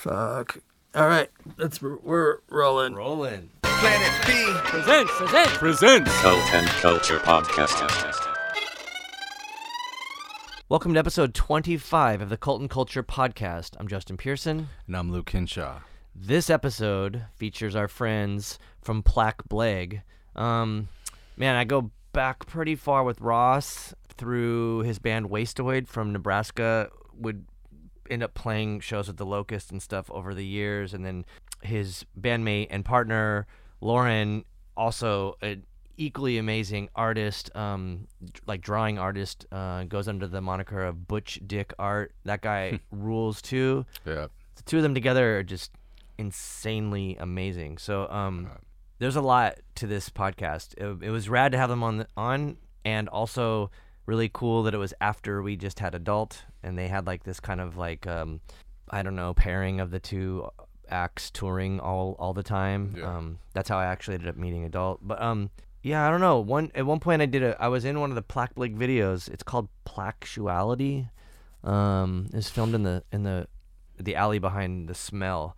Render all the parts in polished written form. Fuck. All right, we're rolling. Rolling. Planet B presents Cult and Culture Podcast. Welcome to episode 25 of the Cult and Culture Podcast. I'm Justin Pearson. And I'm Luke Hinshaw. This episode features our friends from Plaque Blague. Man, I go back pretty far with Ross through his band Wasteoid from Nebraska. Would end up playing shows with the Locust and stuff over the years. And then his bandmate and partner, Lauren, also an equally amazing artist, like drawing artist, goes under the moniker of Butch Dick Art. That guy rules too. Yeah. The two of them together are just insanely amazing. So there's a lot to this podcast. It was rad to have them on, and also really cool that it was after we just had Adult, and they had like this kind of like I don't know, pairing of the two acts touring all the time. Yeah. That's how I actually ended up meeting Adult. But yeah, I don't know. At one point I was in one of the Plaque Blague videos. It's called Plaquetuality. It's filmed in the alley behind the Smell.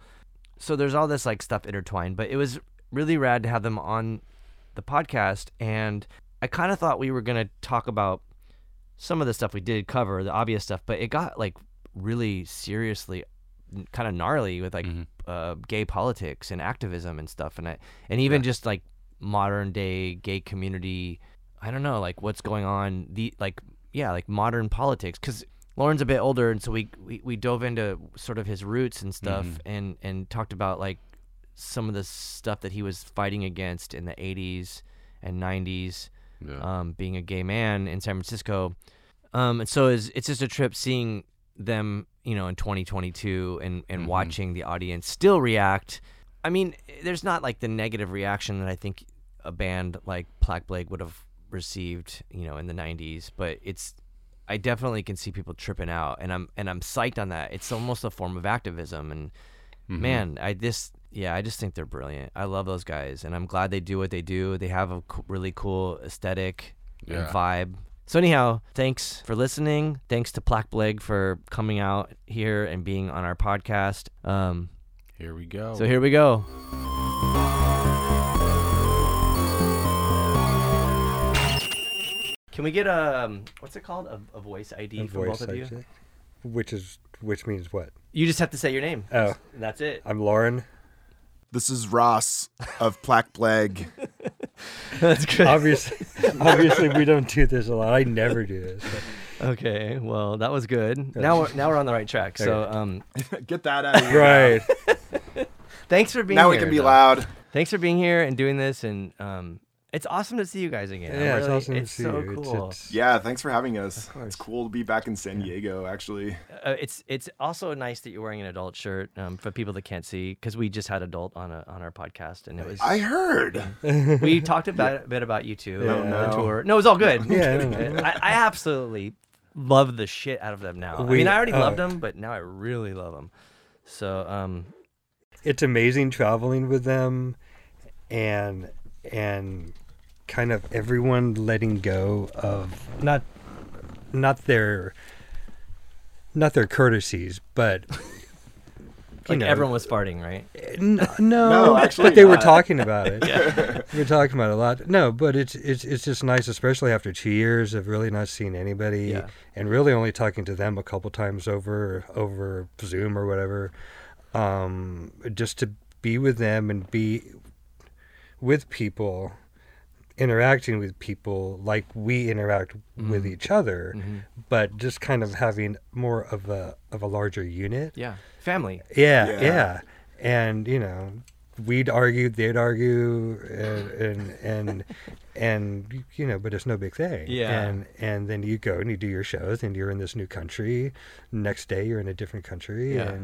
So there's all this like stuff intertwined, but it was really rad to have them on the podcast, and I kind of thought we were going to talk about some of the stuff we did cover, the obvious stuff, but it got like really seriously kind of gnarly with like gay politics and activism and stuff, and even just like modern day gay community. I don't know, like what's going on, like modern politics, because Lauren's a bit older, and so we dove into sort of his roots and stuff, and talked about like some of the stuff that he was fighting against in the 80s and 90s, being a gay man in San Francisco. And so it's just a trip seeing them, you know, in 2022 and watching the audience still react. I mean, there's not like the negative reaction that I think a band like Plaque Blague would have received, you know, in the 90s, but I definitely can see people tripping out, and I'm psyched on that. It's almost a form of activism, and man, I just think they're brilliant. I love those guys, and I'm glad they do what they do. They have a really cool aesthetic and vibe. So anyhow, thanks for listening. Thanks to Plaque Blague for coming out here and being on our podcast. Here we go. So here we go. Can we get what's it called? A voice ID from both of you? Which means what? You just have to say your name. Oh. And that's it. I'm Lauren. This is Ross of Plaque Blague. That's good. Obviously, we don't do this a lot. I never do this. But. Okay, well, that was good. Now we're on the right track. So get that out of here. Right. Thanks for being here. Now we can be loud. Thanks for being here and doing this, and it's awesome to see you guys again. Yeah, really, it's awesome to see you. It's so cool. Yeah, thanks for having us. It's cool to be back in San Diego, actually. It's also nice that you're wearing an Adult shirt, for people that can't see, because we just had Adult on our podcast, and it was. I heard. We talked a bit about you two on the tour. No, it was all good. Yeah, I absolutely love the shit out of them now. I mean, I already loved them, but now I really love them. So it's amazing traveling with them, and. Kind of everyone letting go of not their courtesies, but you know, everyone was farting, right? No, actually, but they were talking about it. Yeah. We were talking about it a lot. No, but it's just nice, especially after 2 years of really not seeing anybody and really only talking to them a couple times over Zoom or whatever. Just to be with them and be with people. Interacting with people like we interact with each other, but just kind of having more of a larger unit. Yeah, family. Yeah. And you know, we'd argue, they'd argue, and and you know, but it's no big thing. Yeah. And then you go and you do your shows, and you're in this new country. Next day, you're in a different country. Yeah.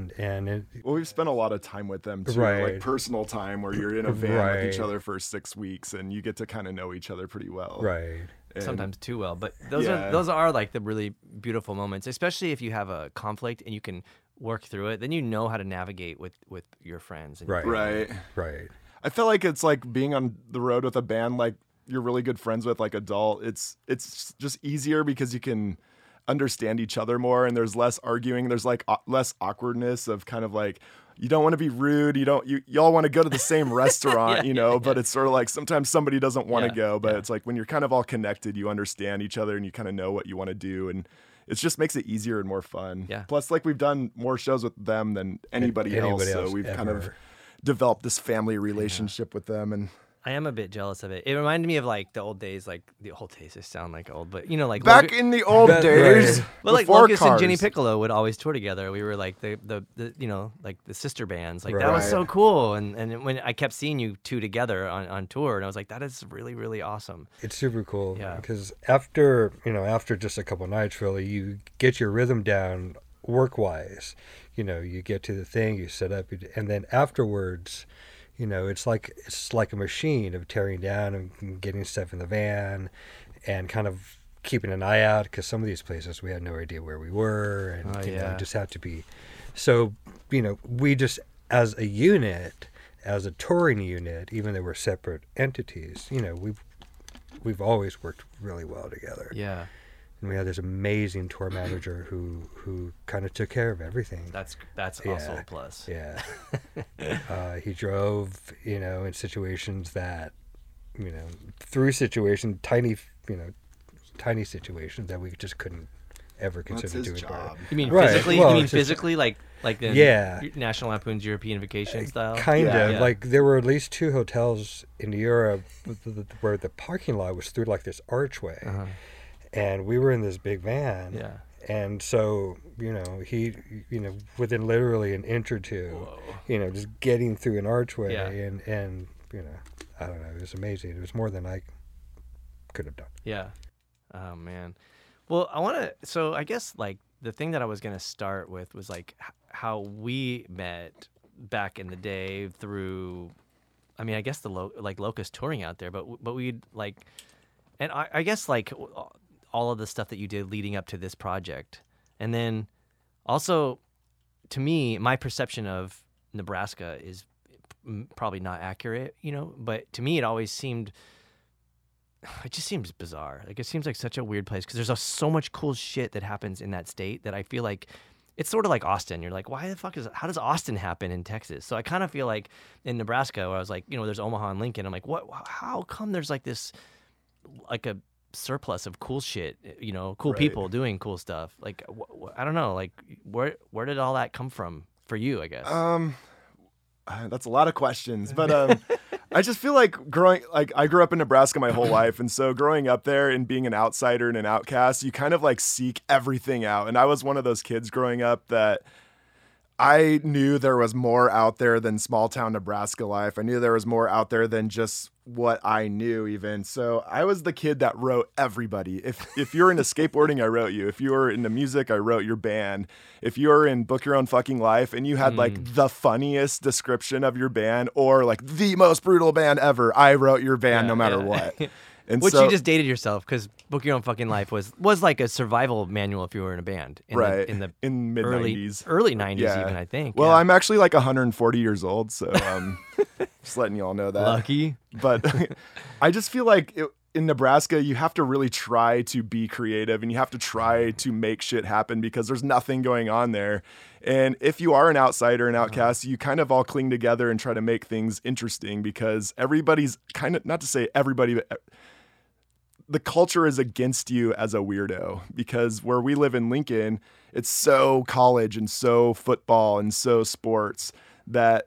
Well, we've spent a lot of time with them too, like personal time, where you're in a van with each other for 6 weeks, and you get to kind of know each other pretty well. Right. And sometimes too well, but those are like the really beautiful moments, especially if you have a conflict and you can work through it. Then you know how to navigate with your friends. And right. I feel like it's like being on the road with a band like you're really good friends with, like Adult. It's just easier because you can understand each other more, and there's less arguing. There's like less awkwardness of kind of like, you don't want to be rude. Y'all want to go to the same restaurant, but it's sort of like sometimes somebody doesn't want to go, but it's like when you're kind of all connected, you understand each other and you kind of know what you want to do. And it just makes it easier and more fun. Yeah. Plus, like, we've done more shows with them than anybody else. So we've kind of developed this family relationship with them. And I am a bit jealous of it. It reminded me of like the old days, like the old days. It sound like old, but like back in the old days. But like Locust and Jenny Piccolo would always tour together. We were like the like the sister bands. Like that was so cool. And when I kept seeing you two together on tour, and I was like, that is really, really awesome. It's super cool. Yeah. Because after just a couple nights, really, you get your rhythm down work wise. You get to the thing, you set up, and then afterwards. It's like a machine of tearing down and getting stuff in the van and kind of keeping an eye out because some of these places we had no idea where we were and just have to be. So, we just as a unit, as a touring unit, even though we're separate entities, we've always worked really well together. Yeah. And we had this amazing tour manager who kind of took care of everything. That's also a plus. Yeah. He drove, in situations that, through situations, tiny situations that we just couldn't ever consider doing. Job. You mean physically? Well, you mean physically, like the National Lampoon's European Vacation style? Kind of. Yeah. Like there were at least two hotels in Europe where the parking lot was through like this archway. Uh-huh. And we were in this big van. Yeah. And so, he, within literally an inch or two, whoa. Just getting through an archway and I don't know, it was amazing. It was more than I could have done. Yeah. Oh, man. Well, so I guess like the thing that I was going to start with was like how we met back in the day through, I mean, I guess the Locust touring out there, but we'd like, and I guess like, all of the stuff that you did leading up to this project. And then also, to me, my perception of Nebraska is probably not accurate, but to me, it just seems bizarre. Like, it seems like such a weird place because there's so much cool shit that happens in that state that I feel like it's sort of like Austin. You're like, how does Austin happen in Texas? So I kind of feel like in Nebraska, where I was like, there's Omaha and Lincoln. I'm like, how come there's like this, like a surplus of cool shit, cool people doing cool stuff. Like, I don't know, like where did all that come from for you, I guess? That's a lot of questions, but I just feel like I grew up in Nebraska my whole life. And so growing up there and being an outsider and an outcast, you kind of like seek everything out. And I was one of those kids growing up that I knew there was more out there than small town Nebraska life. I knew there was more out there than just what I knew even. So I was the kid that wrote everybody. If you're into skateboarding, I wrote you. If you were into music, I wrote your band. If you were in Book Your Own Fucking Life and you had like the funniest description of your band or like the most brutal band ever, I wrote your band no matter what. And which, so you just dated yourself because Book Your Own Fucking Life was like a survival manual if you were in a band. In mid 90s. Early 90s even, I think. Well, I'm actually like 140 years old, so just letting you all know that. Lucky. But I just feel like in Nebraska, you have to really try to be creative and you have to try to make shit happen because there's nothing going on there. And if you are an outsider and outcast, you kind of all cling together and try to make things interesting because everybody's kind of, not to say everybody, but the culture is against you as a weirdo because where we live in Lincoln, it's so college and so football and so sports that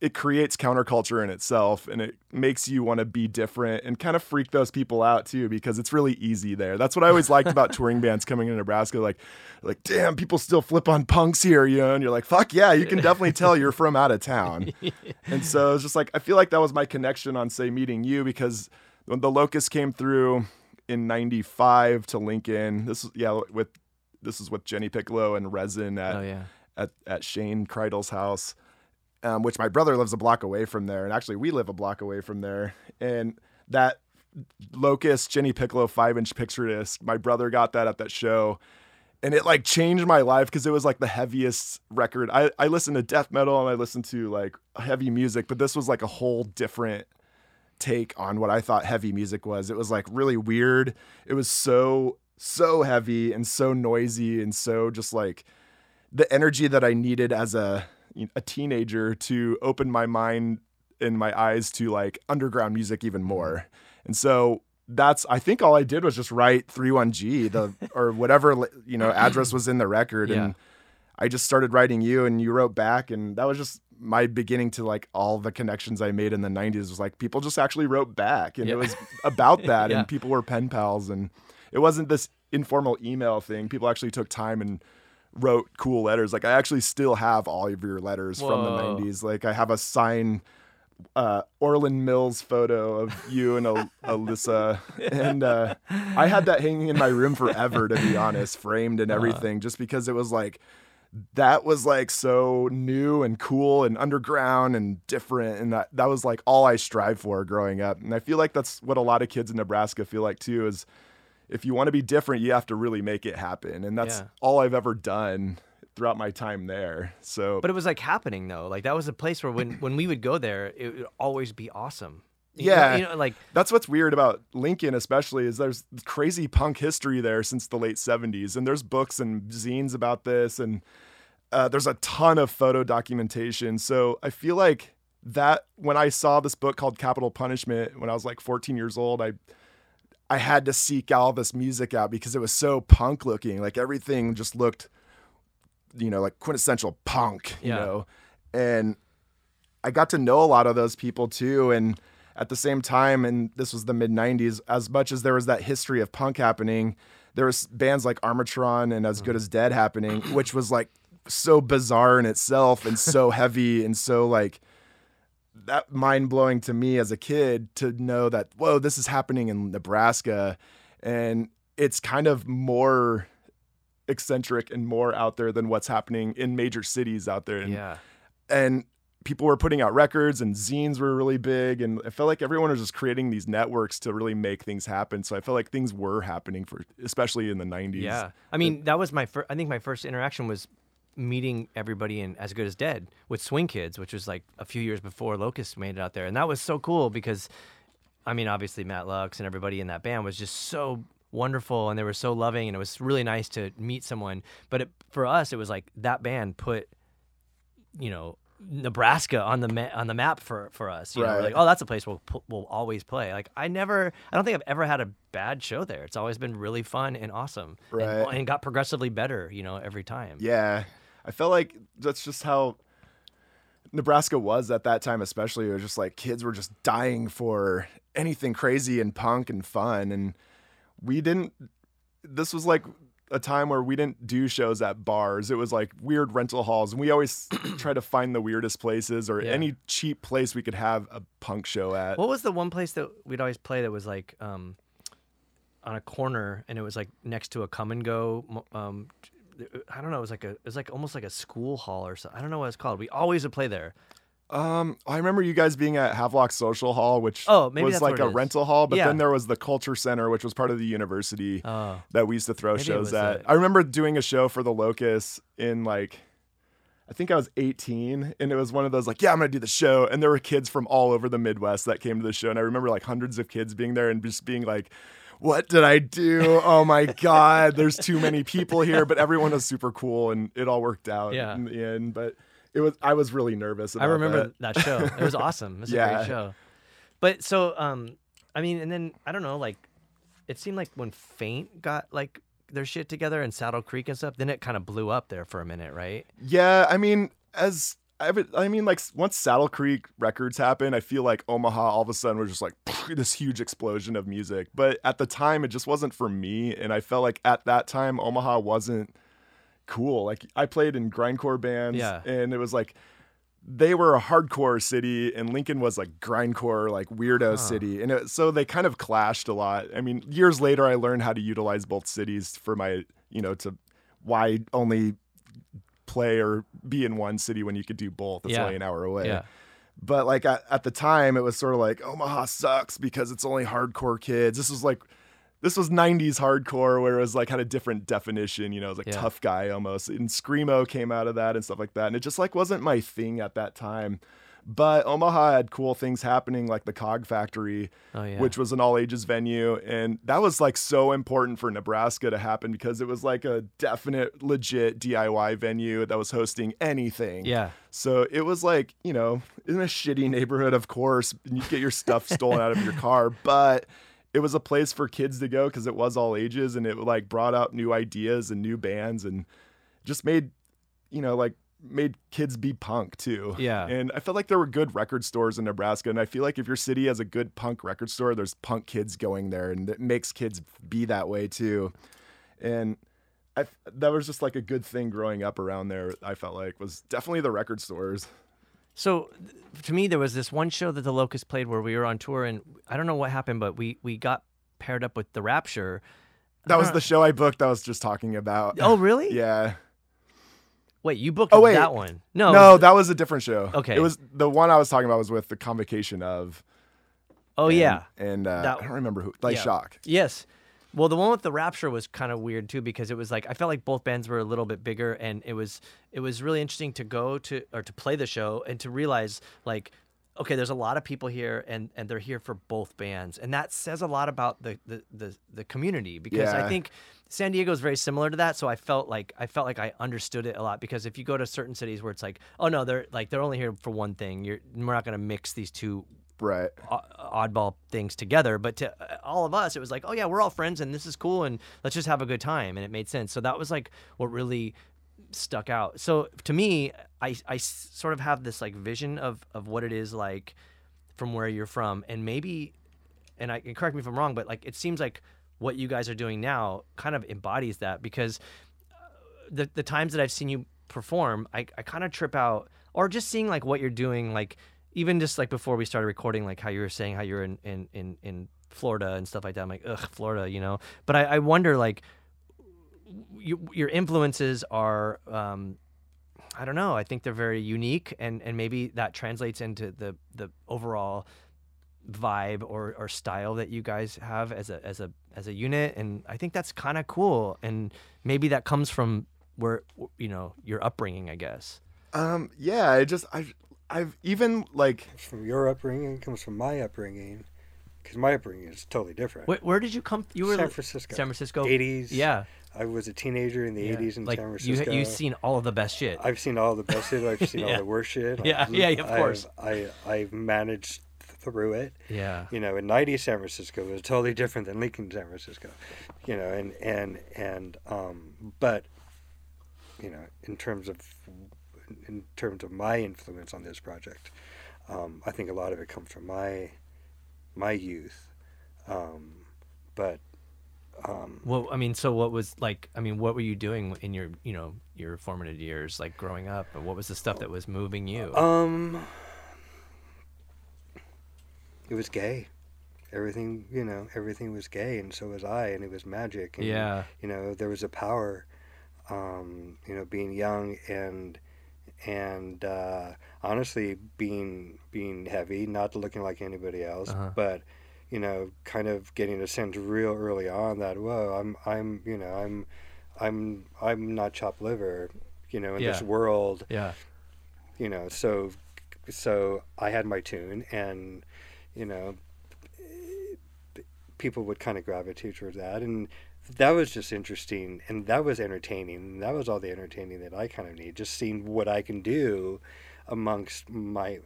it creates counterculture in itself and it makes you want to be different and kind of freak those people out too, because it's really easy there. That's what I always liked about touring bands coming into Nebraska. Like, damn, people still flip on punks here, and you're like, fuck yeah, you can definitely tell you're from out of town. And so it's just like, I feel like that was my connection on say meeting you because when the Locust came through in 95 to Lincoln, this is with Jenny Piccolo and Resin at Shane Kreidel's house, which my brother lives a block away from there. And actually we live a block away from there. And that Locust Jenny Piccolo 5-inch picture disc, my brother got that at that show. And it like changed my life because it was like the heaviest record. I listened to death metal and I listened to like heavy music, but this was like a whole different take on what I thought heavy music was. It was like really weird. It was so so heavy and so noisy and so just like the energy that I needed as a teenager to open my mind and my eyes to like underground music even more. And so that's, I think all I did was just write 3-1-G or whatever, you know, address was in the record. Yeah. And I just started writing you and you wrote back. And that was just my beginning to like all the connections I made in the 90s was like, people just actually wrote back and it was about that. And people were pen pals and it wasn't this informal email thing. People actually took time and wrote cool letters. Like I actually still have all of your letters from the 90s. Like I have a signed Orland Mills photo of you and Alyssa. And I had that hanging in my room forever, to be honest, framed and everything, just because it was like, that was like so new and cool and underground and different. And that was like all I strived for growing up. And I feel like that's what a lot of kids in Nebraska feel like too, is if you want to be different, you have to really make it happen. And that's all I've ever done throughout my time there. So, but it was like happening though. Like that was a place where when we would go there, it would always be awesome. You know, like that's what's weird about Lincoln, especially, is there's crazy punk history there since the late 70s, and there's books and zines about this, and there's a ton of photo documentation. So I feel like that when I saw this book called Capital Punishment when I was like 14 years old, I had to seek all this music out because it was so punk looking. Like everything just looked, you know, like quintessential punk, you know, and I got to know a lot of those people too, and at the same time, and this was the mid-90s, as much as there was that history of punk happening, there was bands like Armatron and As Good as Dead happening, which was like so bizarre in itself and so heavy and so like that mind-blowing to me as a kid to know that, whoa, this is happening in Nebraska. And it's kind of more eccentric and more out there than what's happening in major cities out there. And people were putting out records and zines were really big. And I felt like everyone was just creating these networks to really make things happen. So I felt like things were happening for, especially in the 90s. Yeah. I mean, that was I think my first interaction was meeting everybody in As Good as Dead with Swing Kids, which was like a few years before Locust made it out there. And that was so cool because, I mean, obviously Matt Lux and everybody in that band was just so wonderful and they were so loving and it was really nice to meet someone. But for us, it was like that band put, you know, Nebraska on the map for us. You know, we're like, oh, that's a place we'll always play. Like I don't think I've ever had a bad show there. It's always been really fun and awesome, and got progressively better, you know, every time. Yeah, I felt like that's just how Nebraska was at that time, especially. It was just like kids were just dying for anything crazy and punk and fun, and this was like a time where we didn't do shows at bars. It was like weird rental halls. And we always try to find the weirdest places or any cheap place we could have a punk show at. What was the one place that we'd always play that was like on a corner and it was like next to a come and go? I don't know. It was like almost like a school hall or something. I don't know what it's called. We always would play there. I remember you guys being at Havelock Social Hall, which was like a rental hall, but then there was the Culture Center, which was part of the university that we used to throw shows at. I remember doing a show for the Locust in like, I think I was 18, and it was one of those like, I'm going to do the show. And there were kids from all over the Midwest that came to the show. And I remember like hundreds of kids being there and just being like, what did I do? Oh my God, there's too many people here, but everyone was super cool and it all worked out in the end. But I was really nervous about that. I remember that show. It was awesome. It was a great show. But so, I mean, and then, I don't know, like, it seemed like when Faint got, like, their shit together and Saddle Creek and stuff, then it kind of blew up there for a minute, right? Yeah, I mean, once Saddle Creek Records happened, I feel like Omaha all of a sudden was just like this huge explosion of music. But at the time, it just wasn't for me, and I felt like at that time, Omaha wasn't cool. Like I played in grindcore bands and it was like they were a hardcore city and Lincoln was like grindcore, like weirdo city, and so they kind of clashed a lot. I mean, years later I learned how to utilize both cities for my, you know, to why only play or be in one city when you could do both. It's only an hour away. But like at the time it was sort of like Omaha sucks because it's only hardcore kids. This was 90s hardcore where it was like had a different definition, you know, it was like tough guy almost, and Screamo came out of that and stuff like that. And it just like wasn't my thing at that time. But Omaha had cool things happening, like the Cog Factory, which was an all-ages venue. And that was, like, so important for Nebraska to happen because it was, like, a definite, legit DIY venue that was hosting anything. Yeah. So it was, like, you know, in a shitty neighborhood, of course, and you get your stuff stolen out of your car. But it was a place for kids to go because it was all ages, and it, like, brought out new ideas and new bands and just made, you know, like, made kids be punk too. Yeah. And I felt like there were good record stores in Nebraska. And I feel like if your city has a good punk record store, there's punk kids going there, and it makes kids be that way too. And that was just like a good thing growing up around there. I felt like was definitely the record stores. So to me, there was this one show that the Locust played where we were on tour, and I don't know what happened, but we got paired up with the Rapture. That was the show I booked. I was just talking about. Oh, really? Yeah. Wait, you booked that one? No, that was a different show. Okay, it was the one I was talking about was with the Convocation of. I don't remember who. Shock. Yes, well, the one with the Rapture was kind of weird too because it was like I felt like both bands were a little bit bigger, and it was really interesting to go to or to play the show and to realize like, okay, there's a lot of people here, and they're here for both bands, and that says a lot about the community because I think. San Diego is very similar to that, so I felt like I understood it a lot because if you go to certain cities where it's like, oh no, they're only here for one thing. We're not going to mix these two oddball things together. But to all of us, it was like, oh yeah, we're all friends and this is cool and let's just have a good time, and it made sense. So that was like what really stuck out. So to me, I sort of have this like vision of what it is like from where you're from, and maybe, and I correct me if I'm wrong, but like it seems like what you guys are doing now kind of embodies that because the times that I've seen you perform, I kind of trip out or just seeing like what you're doing, like even just like before we started recording, like how you were saying how you're in Florida and stuff like that. I'm like, ugh, Florida, you know, but I wonder like your influences are, I don't know. I think they're very unique and maybe that translates into the overall vibe or style that you guys have as a unit, and I think that's kind of cool, and maybe that comes from where, you know, your upbringing, I guess. I've even like it's from your upbringing, it comes from my upbringing because my upbringing is totally different. Where did you come? You were San Francisco 80s. Yeah, I was a teenager in the 80s in like San Francisco. You've seen all of the best shit. I've seen all the best shit. I've seen all the worst shit. Of course. I've managed through it. Yeah. You know, in 90s San Francisco was totally different than Lincoln San Francisco. You know, but you know, in terms of my influence on this project, I think a lot of it comes from my youth. What were you doing in your, you know, your formative years, like growing up, and what was the stuff that was moving you? It was gay. Everything was gay, and so was I, and it was magic. And, you know, there was a power, you know, being young and honestly being heavy, not looking like anybody else, but, you know, kind of getting a sense real early on that, whoa, I'm not chopped liver, you know, in this world. Yeah. You know, so I had my tune, and you know, people would kind of gravitate towards that, and that was just interesting, and that was entertaining, and that was all the entertaining that I kind of need, just seeing what I can do amongst my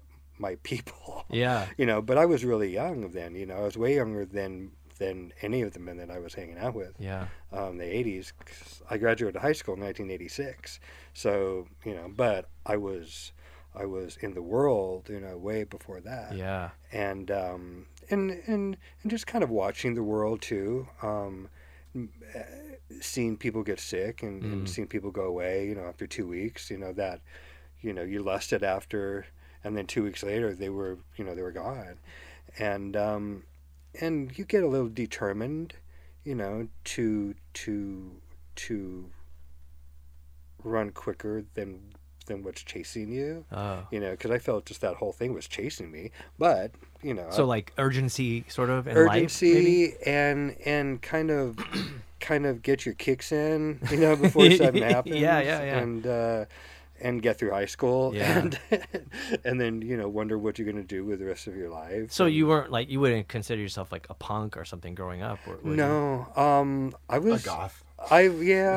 people. Yeah. You know, but I was really young then, you know, I was way younger than any of the men that I was hanging out with. Yeah. The 80s, 'cause I graduated high school in 1986, so, you know, but I was in the world, you know, way before that. Yeah. And just kind of watching the world too, seeing people get sick and seeing people go away, you know, after 2 weeks, you know, that, you know, you lusted after, and then 2 weeks later they were gone. And you get a little determined, you know, to run quicker than what's chasing you. Oh. You know, because I felt just that whole thing was chasing me, but you know, so like urgency sort of in urgency life, and kind of get your kicks in, you know, before something happens. Yeah. And and get through high school, and then, you know, wonder what you're going to do with the rest of your life. So you weren't like, you wouldn't consider yourself like a punk or something growing up? Or no, I was a goth.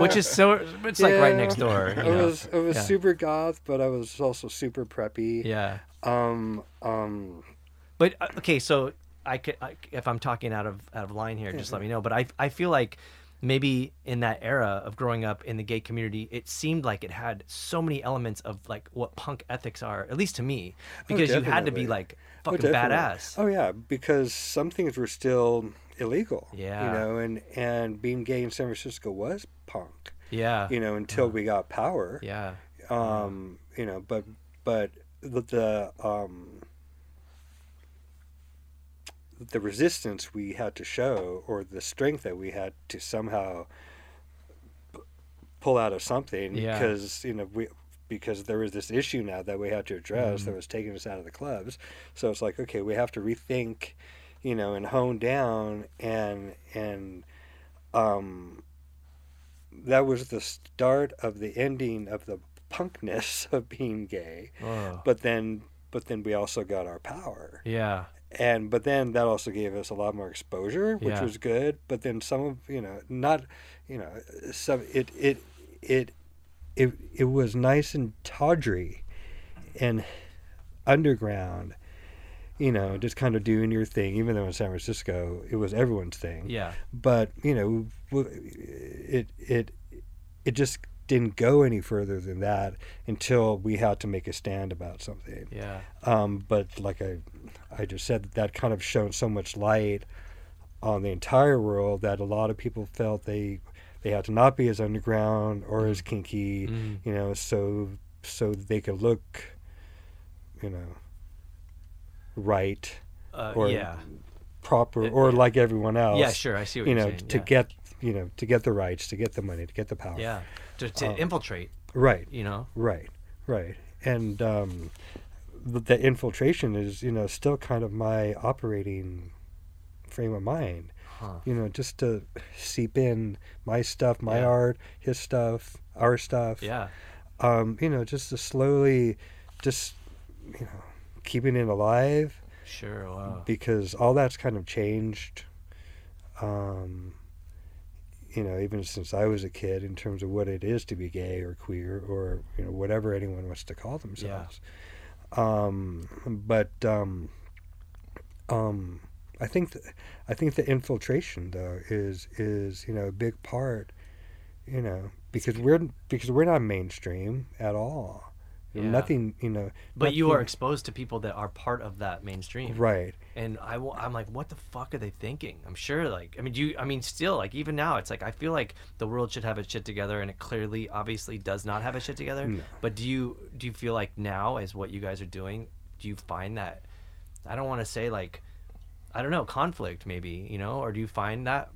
Which is so, it's like right next door. You know? I was super goth, but I was also super preppy. Yeah. But okay, so I could, if I'm talking out of line here, just let me know. But I feel like maybe in that era of growing up in the gay community, it seemed like it had so many elements of like what punk ethics are, at least to me, because you had to be like fucking badass. Oh yeah, because some things were still illegal. Yeah, you know, and being gay in San Francisco was punk. Yeah, you know, until we got power. Yeah, you know, but the resistance we had to show, or the strength that we had to somehow pull out of something, because you know because there was this issue now that we had to address that was taking us out of the clubs. So it's like, okay, we have to rethink, you know, and hone down, and that was the start of the ending of the punkness of being gay. Whoa. But then we also got our power. Yeah. And but then that also gave us a lot more exposure, which was good. But then some of, you know, not, you know, some it was nice and tawdry and underground, you know, just kind of doing your thing, even though in San Francisco it was everyone's thing. Yeah. But, you know, it just didn't go any further than that until we had to make a stand about something. Yeah. But like I just said, that kind of shone so much light on the entire world that a lot of people felt they had to not be as underground or as kinky, you know, so they could look, you know, right or proper or like everyone else. Yeah, sure, I see what you know, saying. To get, you know, to get the rights, to get the money, to get the power. Yeah. To infiltrate, right? You know, right, and the infiltration is, you know, still kind of my operating frame of mind. Huh. You know, just to seep in my stuff, my art, his stuff, our stuff. Yeah. You know, just to slowly, just you know, keeping it alive. Sure. Wow. Because all that's kind of changed. You know, even since I was a kid, in terms of what it is to be gay or queer or, you know, whatever anyone wants to call themselves. Yeah. But I think the infiltration though is you know a big part, you know, because we're not mainstream at all. Yeah. Nothing, you know. But you are exposed to people that are part of that mainstream, right? And I'm like, what the fuck are they thinking? I'm sure, like, still, like, even now, it's like I feel like the world should have its shit together, and it clearly, obviously, does not have its shit together. No. But do you feel like now, as what you guys are doing, do you find that, I don't want to say like, I don't know, conflict maybe, you know, or do you find that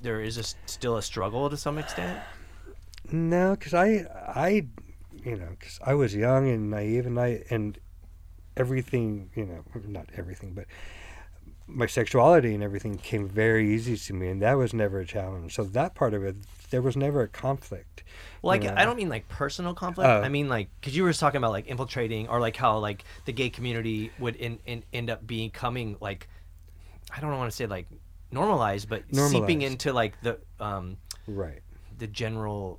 there is still a struggle to some extent? No, because I. You know, because I was young and naive, and everything, you know, not everything, but my sexuality and everything came very easy to me, and that was never a challenge. So that part of it, there was never a conflict. Well, like, I don't mean like personal conflict. I mean like, because you were talking about like infiltrating, or like how like the gay community would end up becoming like, I don't want to say like normalized, but seeping into like the the general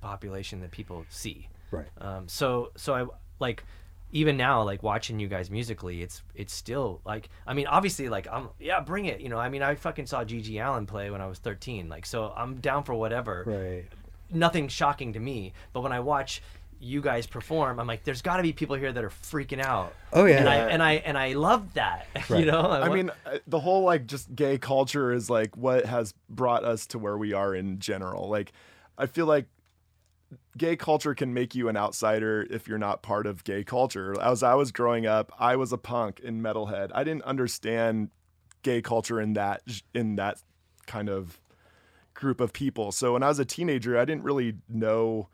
population that people see, right? So I like, even now, like watching you guys musically, it's still like, I mean, obviously, like I'm bring it, you know. I mean, I fucking saw Gigi Allen play when I was 13, like, so I'm down for whatever. Right. Nothing shocking to me, but when I watch you guys perform, I'm like, there's got to be people here that are freaking out. Oh yeah. And I love that. Right. You know. I mean, the whole like just gay culture is like what has brought us to where we are in general. Like, I feel like gay culture can make you an outsider if you're not part of gay culture. As I was growing up, I was a punk in metalhead. I didn't understand gay culture in that kind of group of people. So when I was a teenager, I didn't really know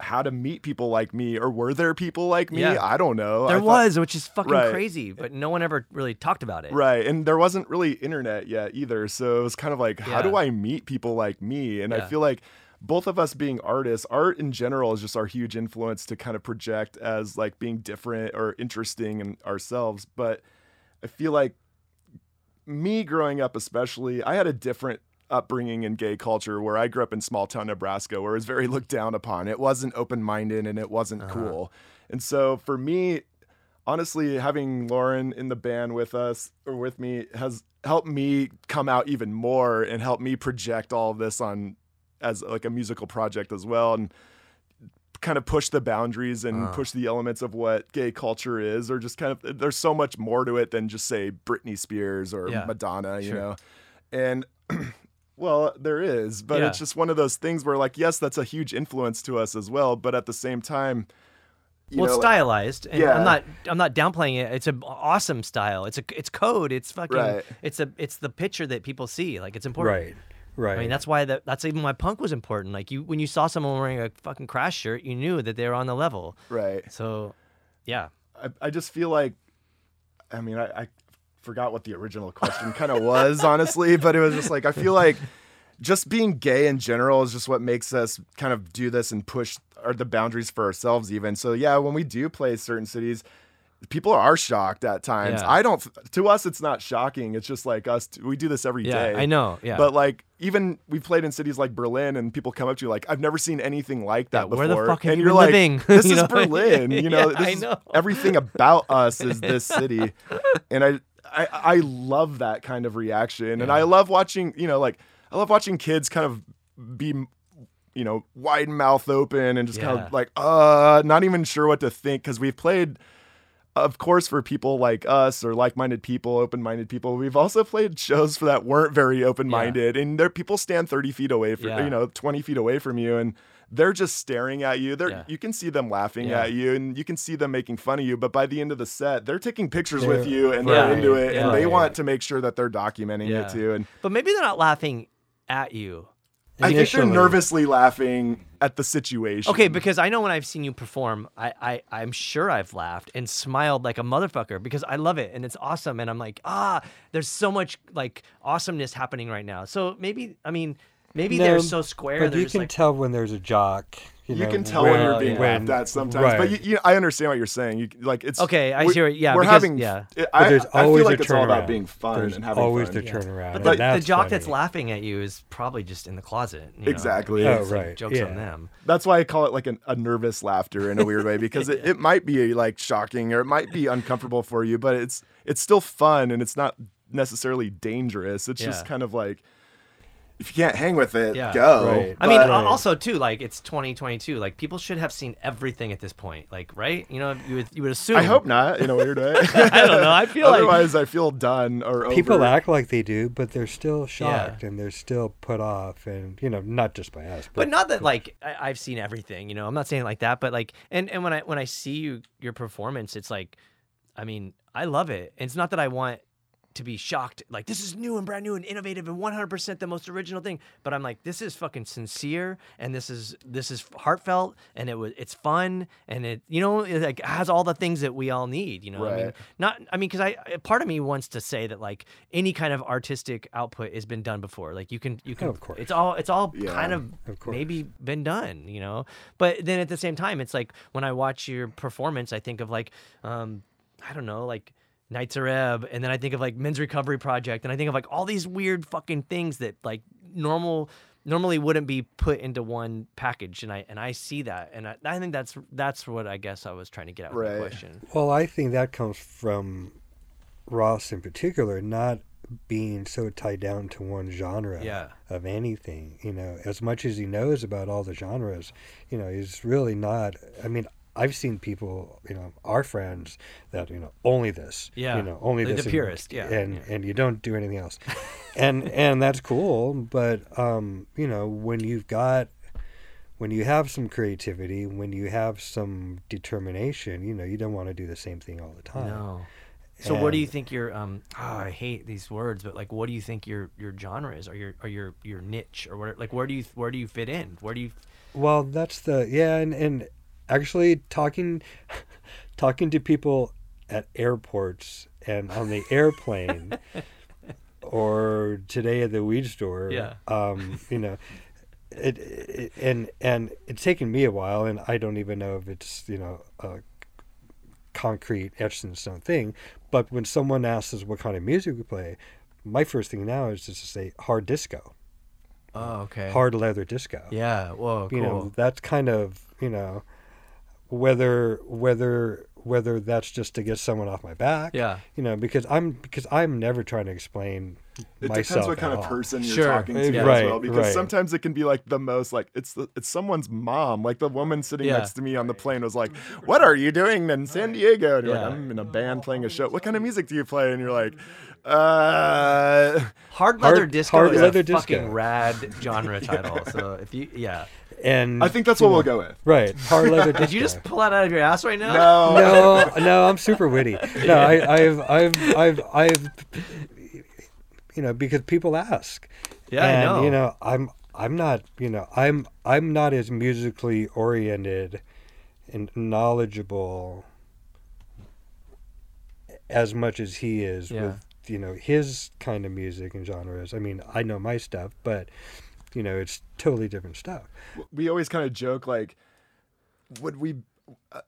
how to meet people like me, or were there people like me? Yeah. I don't know. There was, which is fucking crazy, but no one ever really talked about it. Right. And there wasn't really internet yet either. So it was kind of like, how do I meet people like me? And I feel like both of us being artists, art in general is just our huge influence to kind of project as like being different or interesting in ourselves. But I feel like me growing up, especially, I had a different upbringing in gay culture where I grew up in small town Nebraska, where it was very looked down upon. It wasn't open-minded and it wasn't cool. And so for me, honestly, having Lauren in the band with us or with me has helped me come out even more and helped me project all of this on as like a musical project as well, and kind of push the boundaries and push the elements of what gay culture is, or just kind of, there's so much more to it than just say Britney Spears or Madonna, you know? And well, there is, but it's just one of those things where like, yes, that's a huge influence to us as well. But at the same time, it's stylized, and I'm not downplaying it. It's an awesome style. It's code. It's fucking, it's the picture that people see. Like, it's important. Right. I mean, that's why that's even why punk was important. Like, when you saw someone wearing a fucking Crash shirt, you knew that they were on the level. Right. So, yeah. I just feel like, I mean, I forgot what the original question kind of was, honestly, but it was just like, I feel like just being gay in general is just what makes us kind of do this and push the boundaries for ourselves even. So, yeah, when we do play certain cities, people are shocked at times. Yeah. To us, it's not shocking. It's just like us, we do this every day. I know. Yeah. But like, even we've played in cities like Berlin, and people come up to you like, I've never seen anything like that before. Where the fuck are you living? This is Berlin. You know, everything about us is this city. And I love that kind of reaction. And I love watching, you know, like, I love watching kids kind of be, you know, wide mouth open and just kind of like, not even sure what to think. Cause we've played, of course, for people like us or like-minded people, open-minded people, we've also played shows for that weren't very open-minded, and there people stand 30 feet away from 20 feet away from you, and they're just staring at you. They're you can see them laughing at you, and you can see them making fun of you. But by the end of the set, they're taking pictures with you, and they're into it, and they want to make sure that they're documenting it too. And but maybe they're not laughing at you. Initially. I think they're nervously laughing at the situation. Okay, because I know when I've seen you perform, I'm sure I've laughed and smiled like a motherfucker because I love it and it's awesome. And I'm like, there's so much like awesomeness happening right now. So maybe they're so square. But you can tell when there's a jock. You can tell when you're being laughed at sometimes. Right. But I understand what you're saying. I hear it. Yeah, I feel like it's all about being fun and having always fun. The turnaround. But the jock that's laughing at you is probably just in the closet. You know? Exactly. Oh, right. Like jokes on them. That's why I call it like a nervous laughter in a weird way, because it might be like shocking or it might be uncomfortable for you, but it's still fun and it's not necessarily dangerous. It's just kind of like, if you can't hang with it, go. Right. But, I mean, also too, like it's 2022. Like people should have seen everything at this point. Like, right? You know, you would assume. I hope not, in a weird way. I don't know. I feel otherwise I feel done or over. People act like they do, but they're still shocked and they're still put off, and you know, not just by us. But not that like I've seen everything. You know, I'm not saying it like that, but like, and when I see your performance, it's like, I mean, I love it. And it's not that I want to be shocked, like this is new and brand new and innovative and 100% the most original thing. But I'm like, this is fucking sincere and this is heartfelt and it's fun and it, you know, it like has all the things that we all need. You know, what I mean, because part of me wants to say that like any kind of artistic output has been done before. Like you can, of course, it's all kind of maybe been done. You know, but then at the same time, it's like when I watch your performance, I think of like, I don't know, like Nights Are Ebb, and then I think of like Men's Recovery Project, and I think of like all these weird fucking things that like normally wouldn't be put into one package, and I see that, and I think that's what I guess I was trying to get at with the question. Well, I think that comes from Ross in particular not being so tied down to one genre of anything. You know, as much as he knows about all the genres, you know, he's really not. I mean, I've seen people, you know, our friends that, you know, only this, you know, only this, the purist, and you don't do anything else, and that's cool. But you know, when you have some creativity, when you have some determination, you know, you don't want to do the same thing all the time. No. So what do you think your I hate these words, but like what do you think your genre is, or your niche, or what, like where do you fit in? Where do you? Well, that's the and. Actually, talking to people at airports and on the airplane, or today at the weed store, you know, and it's taken me a while, and I don't even know if it's, you know, a concrete etched in stone thing. But when someone asks us what kind of music we play, my first thing now is just to say hard disco. Oh, okay. Hard leather disco. Yeah. Whoa. Cool. You know, that's kind of, you know, whether that's just to get someone off my back. Yeah. You know, because I'm never trying to explain it myself. It depends what kind of person you're talking to, as well. Because sometimes it can be like the most, like, it's someone's mom. Like the woman sitting next to me on the plane was like, "What are you doing in San Diego?" And you're like, "I'm in a band playing a show." "What kind of music do you play?" And you're like, Hard leather disco is a fucking rad genre title. So if you, and I think that's what we'll go with. Right, hard leather disco. Did you just pull that out of your ass right now? No. I'm super witty. No, I've, you know, because people ask. Yeah, and, I know. You know, I'm not, you know, I'm not as musically oriented and knowledgeable as much as he is with, you know, his kind of music and genres. I mean, I know my stuff, but, you know, it's totally different stuff. We always kind of joke, like, would we,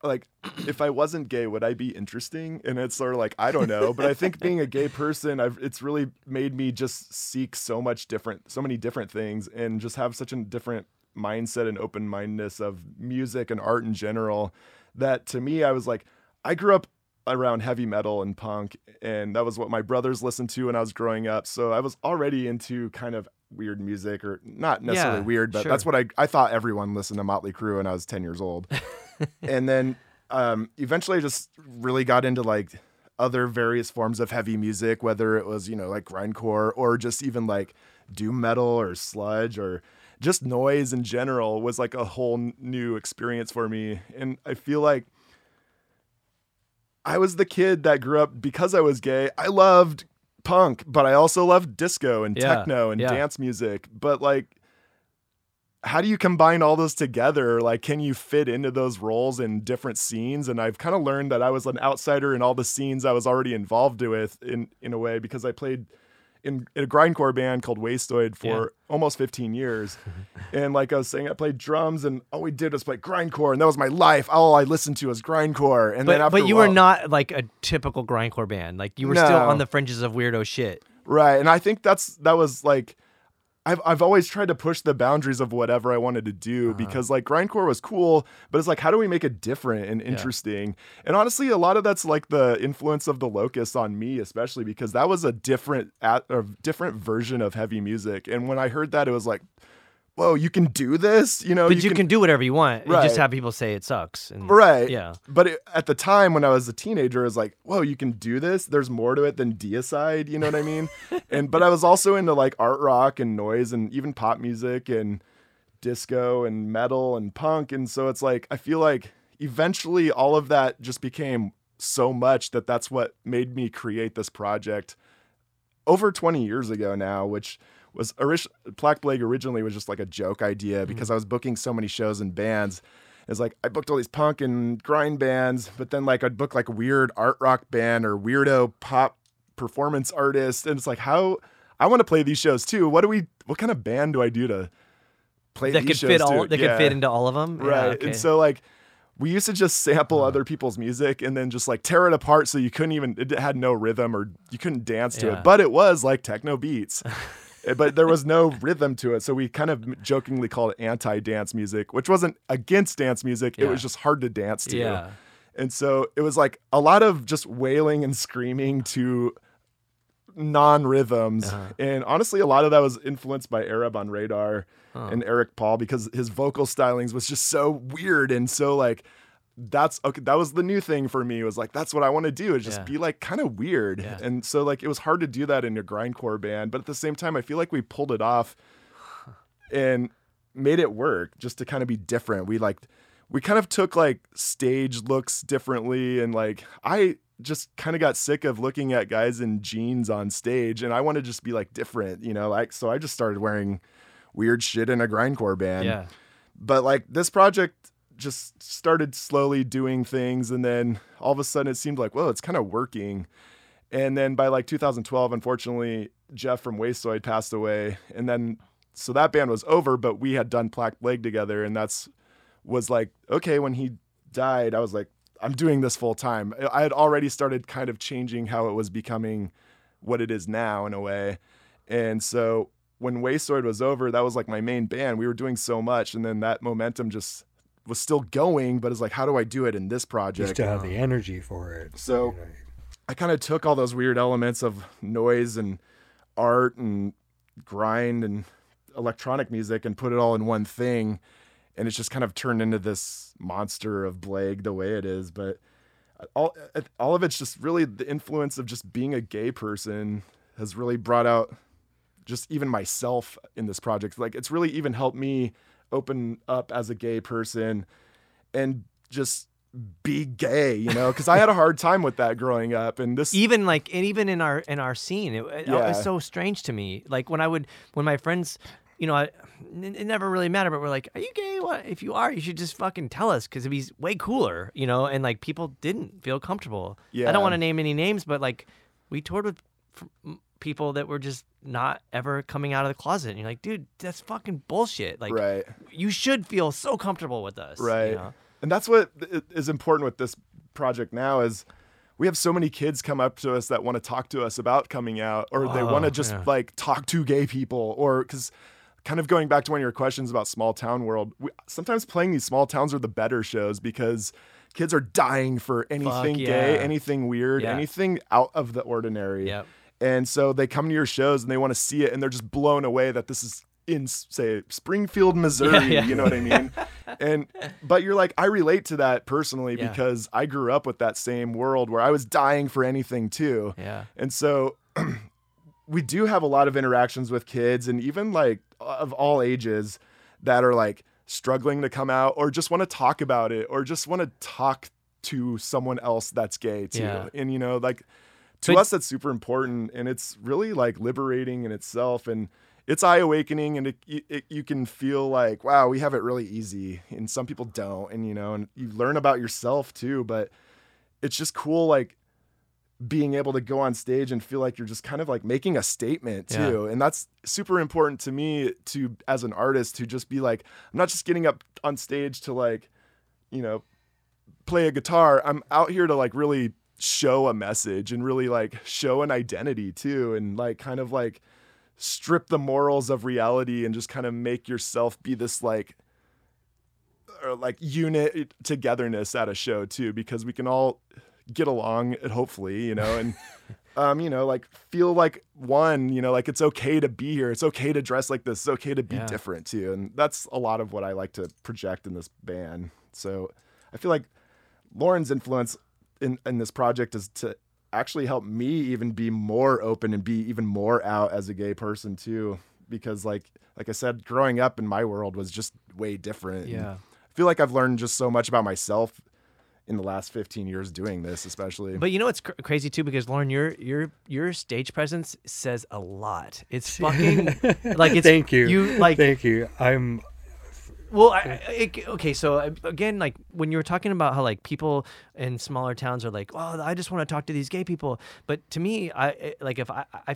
like, if I wasn't gay, would I be interesting? And it's sort of like, I don't know. But I think being a gay person, it's really made me just seek so many different things, and just have such a different mindset and open-mindedness of music and art in general, that to me, I was like, I grew up around heavy metal and punk, and that was what my brothers listened to when I was growing up. So I was already into kind of weird music, or not necessarily weird, but that's what I thought. Everyone listened to Motley Crue when I was 10 years old. And then eventually I just really got into like other various forms of heavy music, whether it was, you know, like grindcore, or just even like doom metal or sludge, or just noise in general was like a whole new experience for me. And I feel like I was the kid that grew up, because I was gay, I loved punk, but I also loved disco and techno and dance music. But like, how do you combine all those together? Like, can you fit into those roles in different scenes? And I've kind of learned that I was an outsider in all the scenes I was already involved with in a way, because I played in a grindcore band called Wasteoid for almost 15 years. And like I was saying, I played drums, and all we did was play grindcore, and that was my life. All I listened to was grindcore. And but you were not like a typical grindcore band. Like, you were still on the fringes of weirdo shit. Right. And I think that was like, I've always tried to push the boundaries of whatever I wanted to do, because like grindcore was cool, but it's like, how do we make it different and interesting? And honestly, a lot of that's like the influence of the Locust on me, especially because that was a different version of heavy music. And when I heard that, it was like, whoa, you can do this, you know? But you can do whatever you want. Right. You just have people say it sucks. And, yeah. But at the time when I was a teenager, it was like, whoa, you can do this? There's more to it than deicide, you know what I mean? But I was also into like art rock and noise and even pop music and disco and metal and punk. And so it's like, I feel like eventually all of that just became so much that that's what made me create this project over 20 years ago now, which... Plaque Blague originally was just like a joke idea, because I was booking so many shows and bands. It's like I booked all these punk and grind bands, but then like I'd book like a weird art rock band or weirdo pop performance artist, and it's like, how I want to play these shows too. What kind of band do I do to play that these shows fit all, that could fit into all of them? Right. Yeah, okay. And so like we used to just sample other people's music and then just like tear it apart, so you couldn't even, it had no rhythm, or you couldn't dance to it, but it was like techno beats. But there was no rhythm to it. So we kind of jokingly called it anti-dance music, which wasn't against dance music. Yeah. It was just hard to dance to. Yeah. And so it was like a lot of just wailing and screaming to non-rhythms. Uh-huh. And honestly, a lot of that was influenced by Arab on Radar and Eric Paul, because his vocal stylings was just so weird. And so like, that's okay. That was the new thing for me. It was like, that's what I want to do, is just be like kind of weird. Yeah. And so like, it was hard to do that in a grindcore band, but at the same time, I feel like we pulled it off and made it work just to kind of be different. We kind of took like stage looks differently. And like, I just kind of got sick of looking at guys in jeans on stage, and I want to just be like different, you know, like, so I just started wearing weird shit in a grindcore band. Yeah. But like this project just started slowly doing things, and then all of a sudden it seemed like, well, it's kind of working. And then by like 2012, unfortunately, Jeff from Wasteoid passed away, and then So that band was over, but we had done Plaque Blague together, and was like, okay, when he died, I was like, I'm doing this full time. I had already started kind of changing how it was becoming what it is now in a way. And so when Wasteoid was over, that was like my main band. We were doing so much, and then that momentum just was still going, but it's like, how do I do it in this project? You still have the energy for it. So you know, I kind of took all those weird elements of noise and art and grind and electronic music and put it all in one thing, and it's just kind of turned into this monster of Blague the way it is. But all of it's just really the influence of just being a gay person has really brought out just even myself in this project. Like, it's really even helped me open up as a gay person and just be gay, you know, because I had a hard time with that growing up. And this, even like, and even in our scene, it was so strange to me. Like when my friends, you know, it never really mattered, but we're like, are you gay? What? If you are, you should just fucking tell us, because he's way cooler, you know? And like, people didn't feel comfortable. Yeah. I don't want to name any names, but like, we toured with people that were just not ever coming out of the closet. And you're like, dude, that's fucking bullshit. Like, right. You should feel so comfortable with us. Right. You know? And that's what is important with this project now is we have so many kids come up to us that want to talk to us about coming out, or they want to just like talk to gay people, or because kind of going back to one of your questions about small town world, sometimes playing these small towns are the better shows because kids are dying for anything gay, anything weird, anything out of the ordinary. Yep. And so they come to your shows and they want to see it, and they're just blown away that this is in, say, Springfield, Missouri, you know what I mean? But you're like, I relate to that personally because I grew up with that same world where I was dying for anything too. Yeah. And so we do have a lot of interactions with kids, and even like of all ages, that are like struggling to come out or just want to talk about it or just want to talk to someone else that's gay too. Yeah. And you know, like to us, that's super important, and it's really like liberating in itself, and it's eye-awakening, and you can feel like, wow, we have it really easy, and some people don't, and you know, and you learn about yourself too. But it's just cool, like being able to go on stage and feel like you're just kind of like making a statement too. Yeah. And that's super important to me to, as an artist, to just be like, I'm not just getting up on stage to like, you know, play a guitar. I'm out here to like really show a message and really like show an identity too. And like, kind of like strip the morals of reality and just kind of make yourself be this like unit togetherness at a show too, because we can all get along, hopefully, you know, and, you know, like feel like one, you know, like it's okay to be here. It's okay to dress like this. It's okay to be different too. And that's a lot of what I like to project in this band. So I feel like Lauren's influence in this project is to actually help me even be more open and be even more out as a gay person too. Because like I said, growing up in my world was just way different. Yeah. And I feel like I've learned just so much about myself in the last 15 years doing this, especially. But you know, it's crazy too, because Lauren, your stage presence says a lot. It's fucking like, it's, thank you. Thank you. Okay. So again, like when you were talking about how like people in smaller towns are like, oh, I just want to talk to these gay people. But to me, I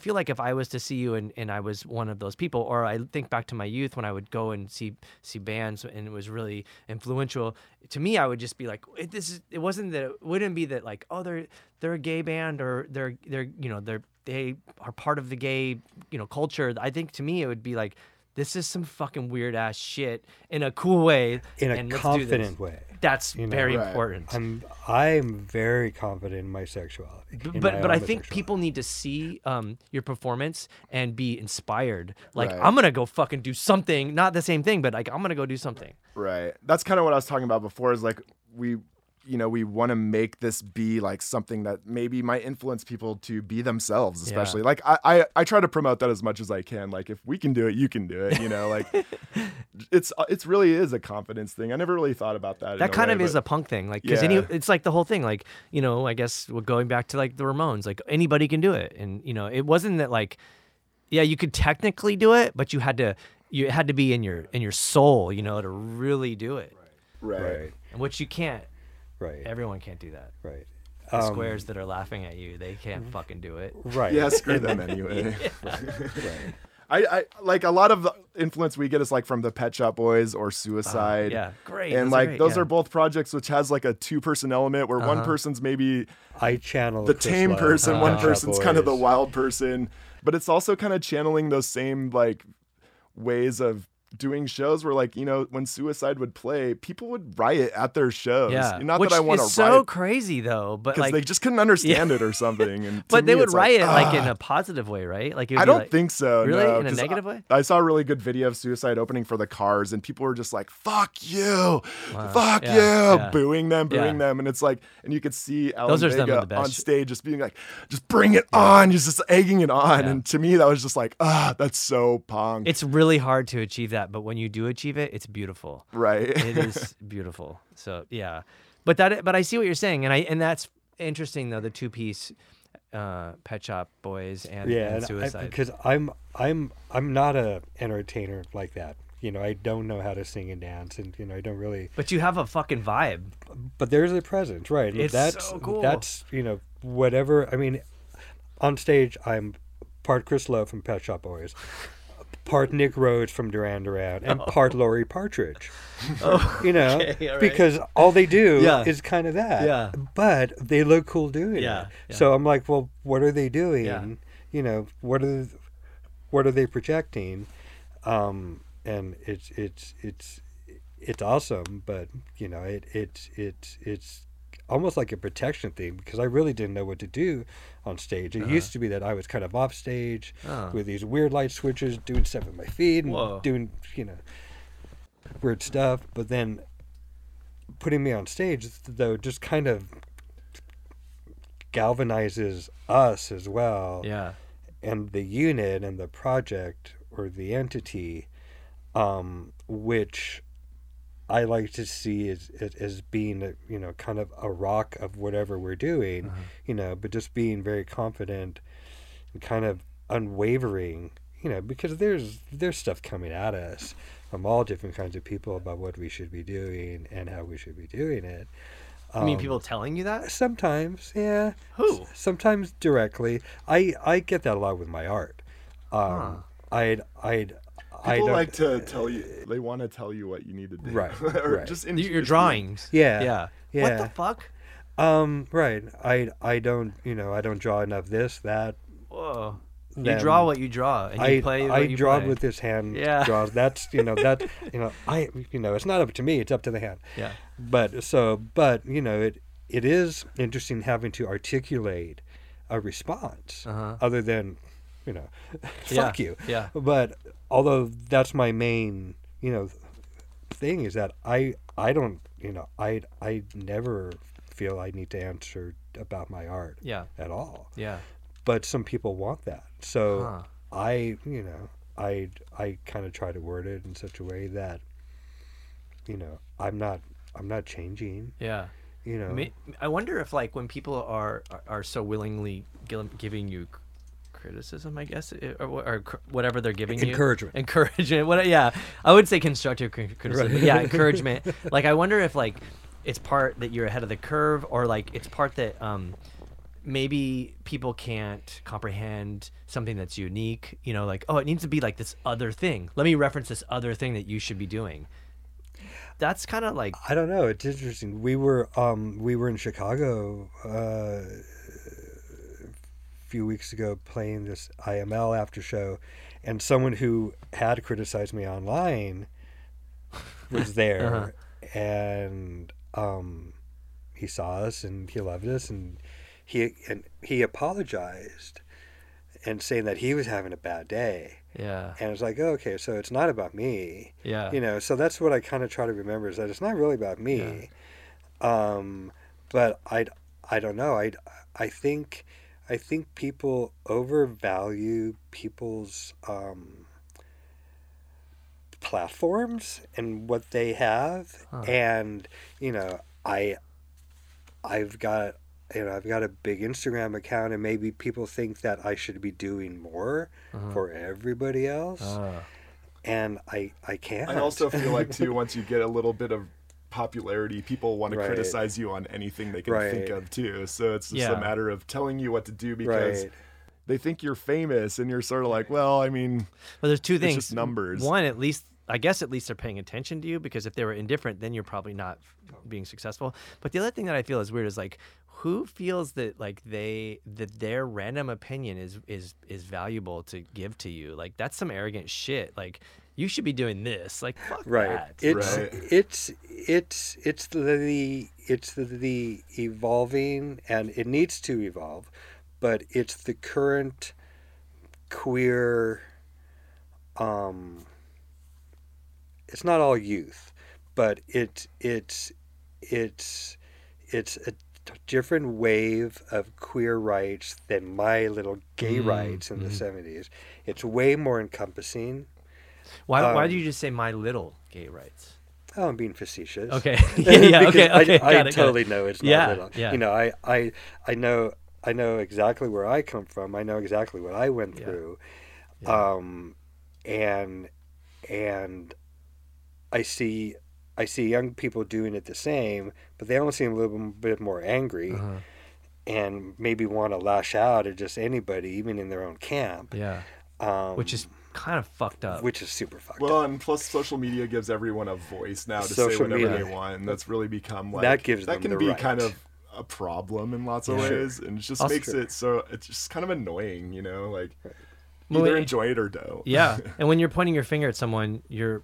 feel like if I was to see you and I was one of those people, or I think back to my youth when I would go and see bands and it was really influential to me, I would just be like, it wouldn't be that like, oh, they're a gay band, or they are part of the gay, you know, culture. I think to me, it would be like, this is some fucking weird ass shit in a cool way, in a confident way. That's very important. I'm very confident in my sexuality. But I think people need to see your performance and be inspired. Like, I'm gonna go fucking do something, not the same thing, but like I'm gonna go do something. Right. That's kind of what I was talking about before. Is like we want to make this be like something that maybe might influence people to be themselves, especially. Yeah. Like I try to promote that as much as I can. Like, if we can do it, you can do it, you know, like it's really is a confidence thing. I never really thought about that. That kind of is a punk thing. Like, cause it's like the whole thing, like, you know, I guess we're going back to like the Ramones, like anybody can do it. And you know, it wasn't that like, you could technically do it, but you had to be in your soul, you know, to really do it. Right. And which you can't. Right. Everyone can't do that. Right. The squares that are laughing at you, they can't fucking do it. Right. Yeah, screw them anyway. Yeah. Right. I like a lot of influence we get is like from the Pet Shop Boys or Suicide. Yeah, great. And like those are both projects which has like a two-person element where one person's maybe I channel the tame person, one person's kind of the wild person, but it's also kind of channeling those same like ways of doing shows where, like, you know, when Suicide would play, people would riot at their shows. Yeah. Not which that I want to riot. So crazy though, but like they just couldn't understand it or something. And but they would riot like in a positive way, right? Like I don't think so. Really, no, in a negative way. I saw a really good video of Suicide opening for the Cars, and people were just like, "Fuck you, fuck you," booing them, and it's like, and you could see Alan Vega on stage just being like, "Just bring it on," just egging it on. Yeah. And to me, that was just like, that's so punk. It's really hard to achieve that. But when you do achieve it, it's beautiful. Right. It is beautiful. So yeah. But I see what you're saying. And that's interesting though, the two-piece Pet Shop Boys and Suicide. Because I'm not a entertainer like that. You know, I don't know how to sing and dance, and you know, I don't really. But you have a fucking vibe. But there's a presence, right? It's so cool. That's, you know, whatever. I mean, on stage I'm part Chris Lowe from Pet Shop Boys, part Nick Rhodes from Duran Duran, and part Laurie Partridge. You know, okay, all right. Because all they do is kind of that. Yeah. But they look cool doing it. Yeah. So I'm like, well, what are they doing? Yeah. You know, what are they projecting? And it's awesome, but you know, it's almost like a protection thing, because I really didn't know what to do on stage. It used to be that I was kind of off stage with these weird light switches, doing stuff with my feet and doing, you know, weird stuff. But then putting me on stage, though, just kind of galvanizes us as well. Yeah. And the unit and the project or the entity, which I like to see as being, you know, kind of a rock of whatever we're doing, you know, but just being very confident and kind of unwavering, you know, because there's stuff coming at us from all different kinds of people about what we should be doing and how we should be doing it. You mean people telling you that? Sometimes, yeah. Who? Sometimes directly. I get that a lot with my art. People like to tell you, they want to tell you what you need to do. Right. Or right. Just your drawings. Yeah. What the fuck? Right. I don't, you know, I don't draw enough this, that. Whoa. You draw what you draw and you play what you draw. I draw with this hand. Yeah. Draws. That's, you know, it's not up to me. It's up to the hand. Yeah. But you know, it is interesting having to articulate a response other than, you know, fuck you. Yeah. But although that's my main, you know, thing is that I don't, you know, I never feel I need to answer about my art at all. Yeah. But some people want that. So I kind of try to word it in such a way that, you know, I'm not changing. Yeah. You know, I wonder if like when people are so willingly giving you criticism, I guess, or whatever they're giving encouragement. You. Encouragement. I would say constructive criticism. Right. Yeah, encouragement. Like, I wonder if, like, it's part that you're ahead of the curve, or, like, it's part that maybe people can't comprehend something that's unique. You know, like, oh, it needs to be, like, this other thing. Let me reference this other thing that you should be doing. That's kind of, like... I don't know. It's interesting. We were in Chicago... few weeks ago playing this IML after show, and someone who had criticized me online was there and he saw us and he loved us, and he apologized and saying that he was having a bad day. Yeah. And it's like, oh, okay, so it's not about me. Yeah. You know, so that's what I kind of try to remember, is that it's not really about me. Yeah. But I don't know. I think people overvalue people's platforms and what they have, and you know, I've got a big Instagram account, and maybe people think that I should be doing more for everybody else, and I can't. I also feel like too, once you get a little bit of popularity, people want to criticize you on anything they can think of too, so it's just a matter of telling you what to do, because they think you're famous, and you're sort of like, well, I mean, well, there's two things. Just numbers. One, at least, I guess, at least they're paying attention to you, because if they were indifferent, then you're probably not being successful. But the other thing that I feel is weird is like, who feels that like they that their random opinion is valuable to give to you? Like, that's some arrogant shit. Like, you should be doing this. Like, fuck that. It's the evolving, and it needs to evolve, but it's the current queer. It's not all youth, but it's a different wave of queer rights than my little gay rights in the 70s. It's way more encompassing. Why do you just say my little gay rights? Oh, I'm being facetious. Okay. yeah, okay. I totally know it's not little. Yeah. You know, I know exactly where I come from. I know exactly what I went through. Yeah. And I see young people doing it the same, but they almost seem a little bit more angry, and maybe want to lash out at just anybody, even in their own camp. Yeah, which is kind of fucked up. Which is super fucked up. Well, and plus social media gives everyone a voice now to say whatever they want, and that's really become like that can be kind of a problem in lots of ways, and it just makes it so it's just kind of annoying, you know, like either enjoy it or don't. Yeah, and when you're pointing your finger at someone, you're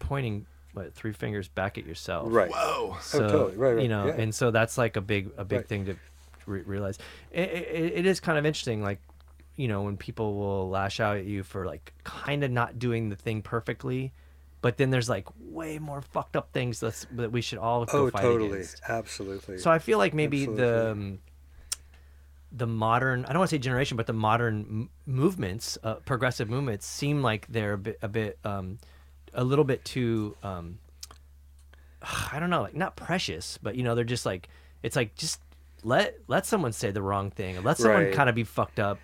pointing. What, three fingers back at yourself. Right. Whoa. So, oh, totally. Right. You know, and so that's like a big thing to realize. It is kind of interesting, like, you know, when people will lash out at you for like kind of not doing the thing perfectly, but then there's like way more fucked up things that we should all go fight against. Absolutely. So I feel like maybe the modern, I don't want to say generation, but the modern movements, progressive movements, seem like they're a little bit too, I don't know, like not precious, but you know, they're just like, it's like, just let someone say the wrong thing, or let someone kind of be fucked up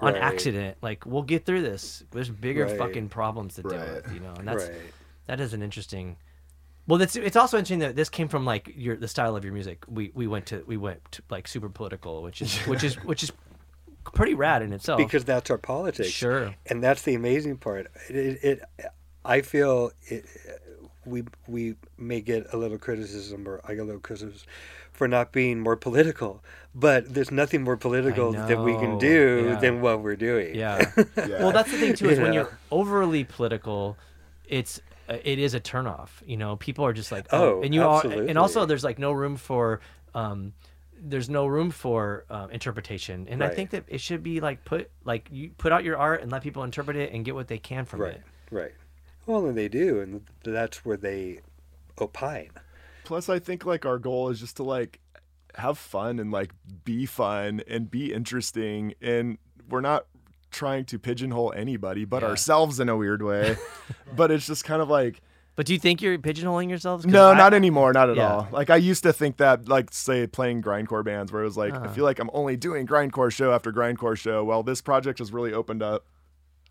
on accident. Like, we'll get through this. There's bigger fucking problems to deal with, you know? And that is an interesting, well, it's also interesting that this came from like the style of your music. We went to like super political, which is pretty rad in itself. Because that's our politics. Sure. And that's the amazing part. I feel we may get a little criticism, or I get a little criticism for not being more political, but there's nothing more political that we can do than what we're doing. Yeah. Well, that's the thing too, is when you're overly political, it is a turnoff. You know, people are just like, and also there's like no room for, interpretation. And I think that it should be like, put out your art and let people interpret it and get what they can from it. Right. Well, and they do, and that's where they opine. Plus, I think, like, our goal is just to, like, have fun and, like, be fun and be interesting, and we're not trying to pigeonhole anybody but ourselves in a weird way, but it's just kind of like... But do you think you're pigeonholing yourselves? No, not anymore. Not at all. Like, I used to think that, like, say, playing grindcore bands, where it was like, I feel like I'm only doing grindcore show after grindcore show. Well, this project has really opened up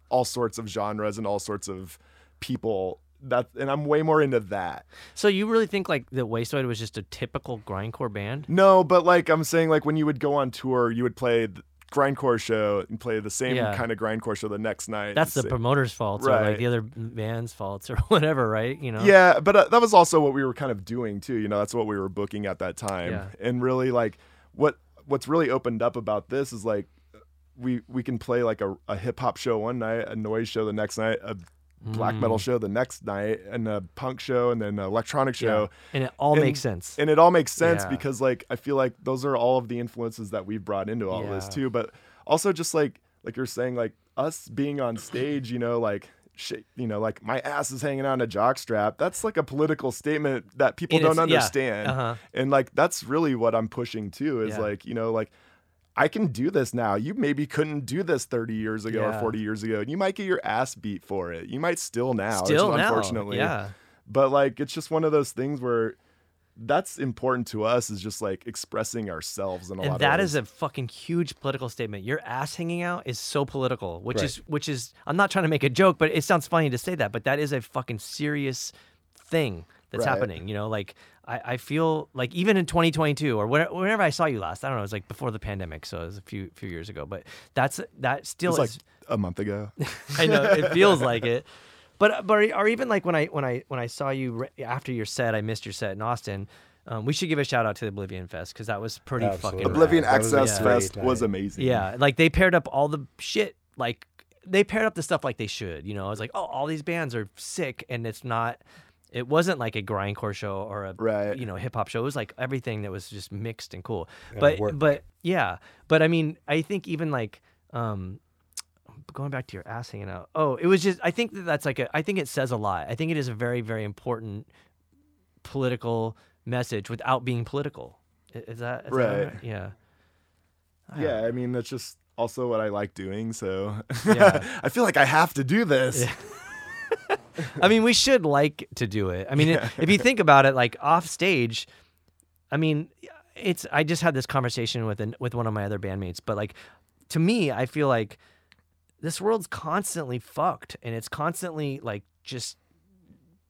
all sorts of genres and all sorts of... people, that, and I'm way more into that. So you really think like the Wasteoid was just a typical grindcore band? No, but like I'm saying, like when you would go on tour, you would play the grindcore show and play the same kind of grindcore show the next night. That's the promoter's fault, or like the other band's faults, or whatever, right? You know. Yeah, but that was also what we were kind of doing too. You know, that's what we were booking at that time, and really like what's really opened up about this is like we can play like a hip hop show one night, a noise show the next night, a black metal show the next night, and a punk show, and then an electronic show, and it all makes sense because like I feel like those are all of the influences that we've brought into all this too. But also just like you're saying, like us being on stage, you know, like shit, you know, like my ass is hanging out in a jockstrap. That's like a political statement that people don't understand, and like that's really what I'm pushing too. Is like, you know, like I can do this now. You maybe couldn't do this 30 years ago or 40 years ago. And you might get your ass beat for it. You might still now, unfortunately. Yeah. But like, it's just one of those things where that's important to us, is just like expressing ourselves in a lot of ways. And that is a fucking huge political statement. Your ass hanging out is so political, which is, I'm not trying to make a joke, but it sounds funny to say that, but that is a fucking serious thing that's happening. You know, like I feel like even in 2022 or whenever I saw you last, I don't know, it was like before the pandemic, so it was a few years ago. But that still it's is like a month ago. I know it feels like it, but or even like when I saw you after your set, I missed your set in Austin. We should give a shout out to the Oblivion Fest because that was pretty fucking. Oblivion Access Fest was amazing. Yeah, like they paired up all the shit. Like they paired up the stuff like they should. You know, I was like, oh, all these bands are sick, and it's not. It wasn't like a grindcore show or a hip hop show. It was like everything that was just mixed and cool. And but I mean, I think even like going back to your ass hanging out. Oh, it was just. I think that's like I think it says a lot. I think it is a very, very important political message without being political. Is that right? Yeah. Yeah. I mean, that's just also what I like doing. So yeah. I feel like I have to do this. Yeah. I mean, we should like to do it. I mean, if you think about it, like off stage, I mean, it's. I just had this conversation with one of my other bandmates, but like, to me, I feel like this world's constantly fucked, and it's constantly like just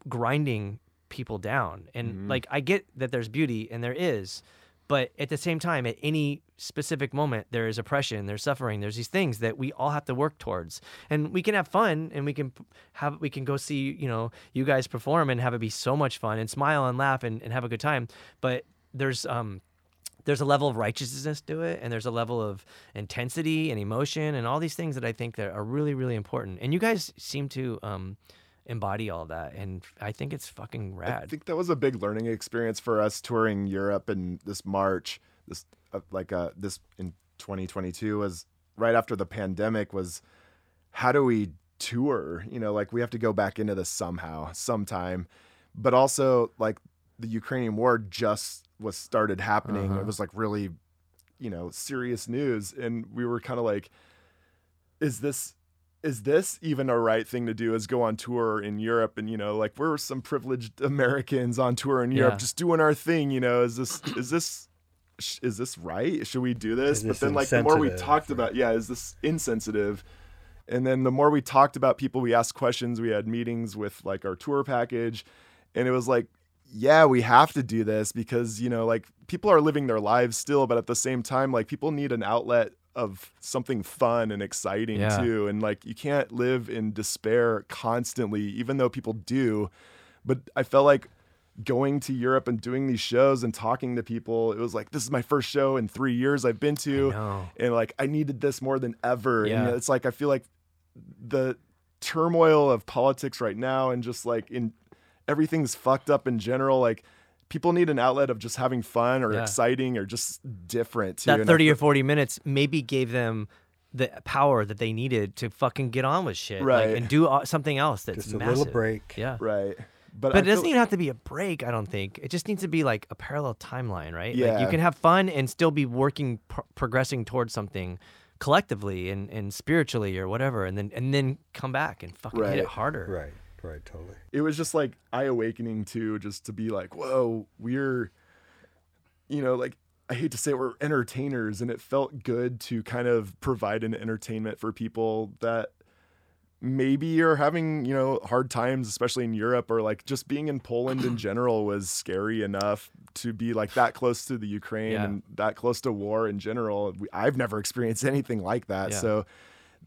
grinding people down. And like, I get that there's beauty, and there is, but at the same time, at any specific moment, there is oppression, there's suffering, there's these things that we all have to work towards. And we can have fun, and we can go see, you know, you guys perform and have it be so much fun and smile and laugh and have a good time. But there's a level of righteousness to it, and there's a level of intensity and emotion and all these things that I think that are really, really important. And you guys seem to embody all that, and I think it's fucking rad. I think that was a big learning experience for us touring Europe in this March in 2022 was right after the pandemic was how do we tour, you know, like we have to go back into this sometime, but also like the Ukrainian war just was started happening. It was like really, you know, serious news, and we were kind of like, is this even a right thing to do, is go on tour in Europe? And, you know, like we're some privileged Americans on tour in Europe, just doing our thing, you know, is this right? Should we do this? But then like the more we talked about, is this insensitive? And then the more we talked about people, we asked questions, we had meetings with like our tour package, and it was like, yeah, we have to do this because, you know, like people are living their lives still, but at the same time, like people need an outlet of something fun and exciting too. And like, you can't live in despair constantly, even though people do. But I felt like going to Europe and doing these shows and talking to people, it was like, this is my first show in 3 years I've been to. And like, I needed this more than ever. Yeah. And it's like, I feel like the turmoil of politics right now, and just like in everything's fucked up in general, like, people need an outlet of just having fun or exciting or just different. Too. That 30 or 40 minutes maybe gave them the power that they needed to fucking get on with shit, right? Like, and do something else that's just a massive. Little break, yeah, right. But it doesn't even have to be a break. I don't think it just needs to be like a parallel timeline, right? Yeah, like you can have fun and still be working, progressing towards something collectively and spiritually or whatever, and then come back and fucking hit it harder, right? Right, totally. It was just like eye-awakening too, just to be like, whoa, we're, you know, like I hate to say it, we're entertainers, and it felt good to kind of provide an entertainment for people that maybe are having, you know, hard times, especially in Europe, or like just being in Poland in general was scary enough to be like that close to the Ukraine and that close to war in general. I've never experienced anything like that, so.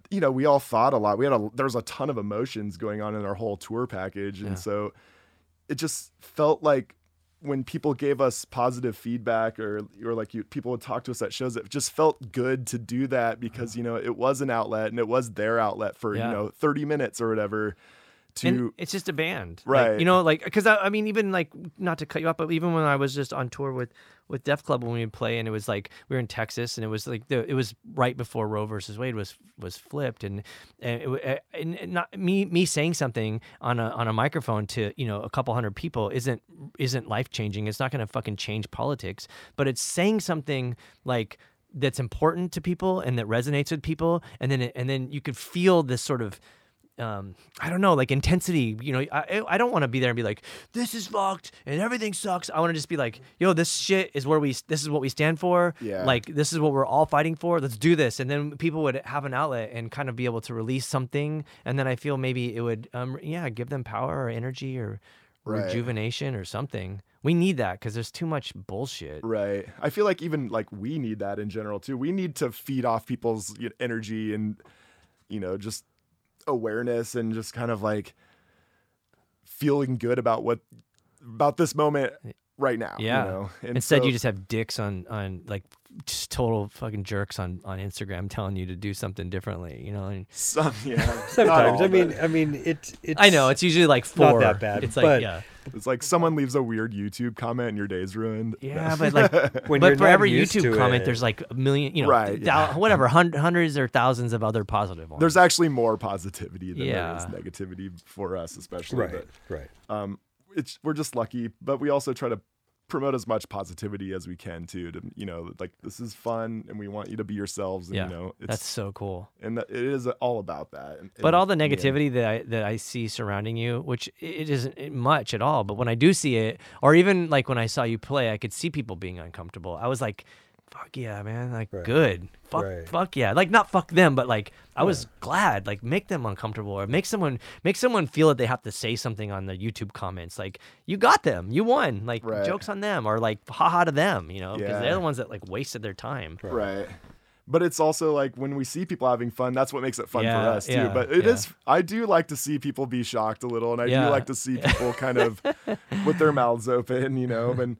You know, we all thought a lot. There was a ton of emotions going on in our whole tour package, and so it just felt like when people gave us positive feedback, or like people would talk to us at shows, it just felt good to do that because you know it was an outlet, and it was their outlet for you know 30 minutes or whatever. And it's just a band, right? Like, you know, like because I mean, even like not to cut you off, but even when I was just on tour with Def Club when we would play, and it was like we were in Texas, and it was like it was right before Roe versus Wade was flipped, and not me saying something on a microphone to you know a couple hundred people isn't life changing. It's not going to fucking change politics, but it's saying something like that's important to people and that resonates with people, and then you could feel this sort of. I don't know, like intensity, you know, I don't want to be there and be like, this is fucked and everything sucks. I want to just be like, yo, this shit is this is what we stand for. Yeah. Like, this is what we're all fighting for. Let's do this. And then people would have an outlet and kind of be able to release something. And then I feel maybe it would, give them power or energy or rejuvenation or something. We need that because there's too much bullshit. Right. I feel like even like we need that in general too. We need to feed off people's energy and, you know, just awareness and just kind of like feeling good about what, about this moment right now. Yeah. You know? And instead you just have dicks on like just total fucking jerks on Instagram telling you to do something differently, you know? And sometimes. It's I know, it's usually like four. Not that bad. It's like, but, yeah. It's like someone leaves a weird YouTube comment and your day's ruined. Yeah, but like, but for every YouTube comment, there's like a million, you know, whatever, hundreds or thousands of other positive ones. There's actually more positivity than there is negativity for us, especially. Right. We're just lucky, but we also try to promote as much positivity as we can too. To, you know, like this is fun and we want you to be yourselves. And, yeah, you know, that's so cool. And it is all about that. But all the negativity that I see surrounding you, which it isn't much at all, but when I do see it, or even like when I saw you play, I could see people being uncomfortable. I was like, fuck yeah, man. Like good. Fuck yeah. Like not fuck them, but like I was glad. Like make them uncomfortable or make someone feel that they have to say something on the YouTube comments. Like you got them. You won. Like jokes on them or like haha to them, you know, because they're the ones that like wasted their time. Right. But it's also like when we see people having fun, that's what makes it fun for us too. But it is, I do like to see people be shocked a little and I do like to see people kind of with their mouths open, you know, and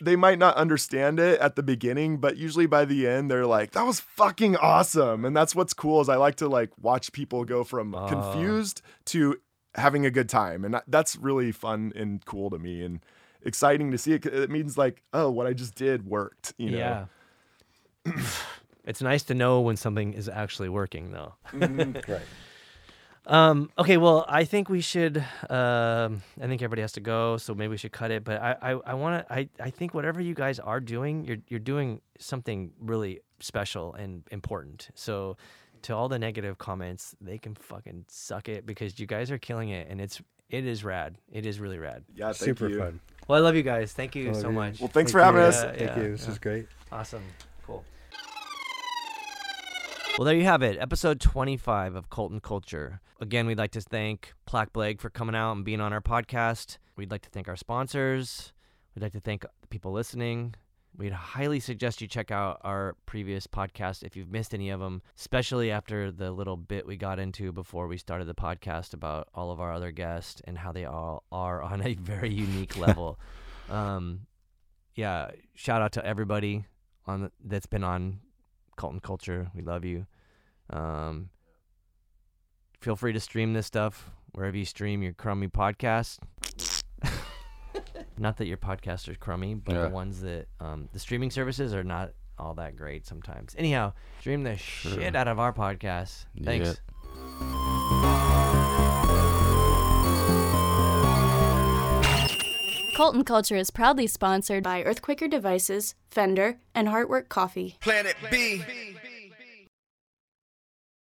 they might not understand it at the beginning, but usually by the end they're like, that was fucking awesome. And that's what's cool is I like to like watch people go from confused to having a good time. And that's really fun and cool to me and exciting to see it. It means like, oh, what I just did worked, you know? Yeah. It's nice to know when something is actually working though. Right. Okay, well, I think we should, I think everybody has to go, so maybe we should cut it, but I think whatever you guys are doing, you're doing something really special and important. So to all the negative comments, they can fucking suck it because you guys are killing it and it is rad. It is really rad. Yeah, super fun. Well, I love you guys. Thank you so much. Well, thanks for having us. Thank you. This is great. Awesome. Cool. Well, there you have it, episode 25 of Cult & Culture. Again, we'd like to thank Plaque Blague for coming out and being on our podcast. We'd like to thank our sponsors. We'd like to thank the people listening. We'd highly suggest you check out our previous podcast if you've missed any of them, especially after the little bit we got into before we started the podcast about all of our other guests and how they all are on a very unique level. Yeah, shout out to everybody that's been on Cult & Culture. We love you. Feel free to stream this stuff wherever you stream your crummy podcast. Not that your podcasts are crummy, but the ones that the streaming services are not all that great sometimes. Anyhow, stream the shit out of our podcast. Thanks. Cult & Culture is proudly sponsored by Earthquaker Devices, Fender, and Heartwork Coffee. Planet B.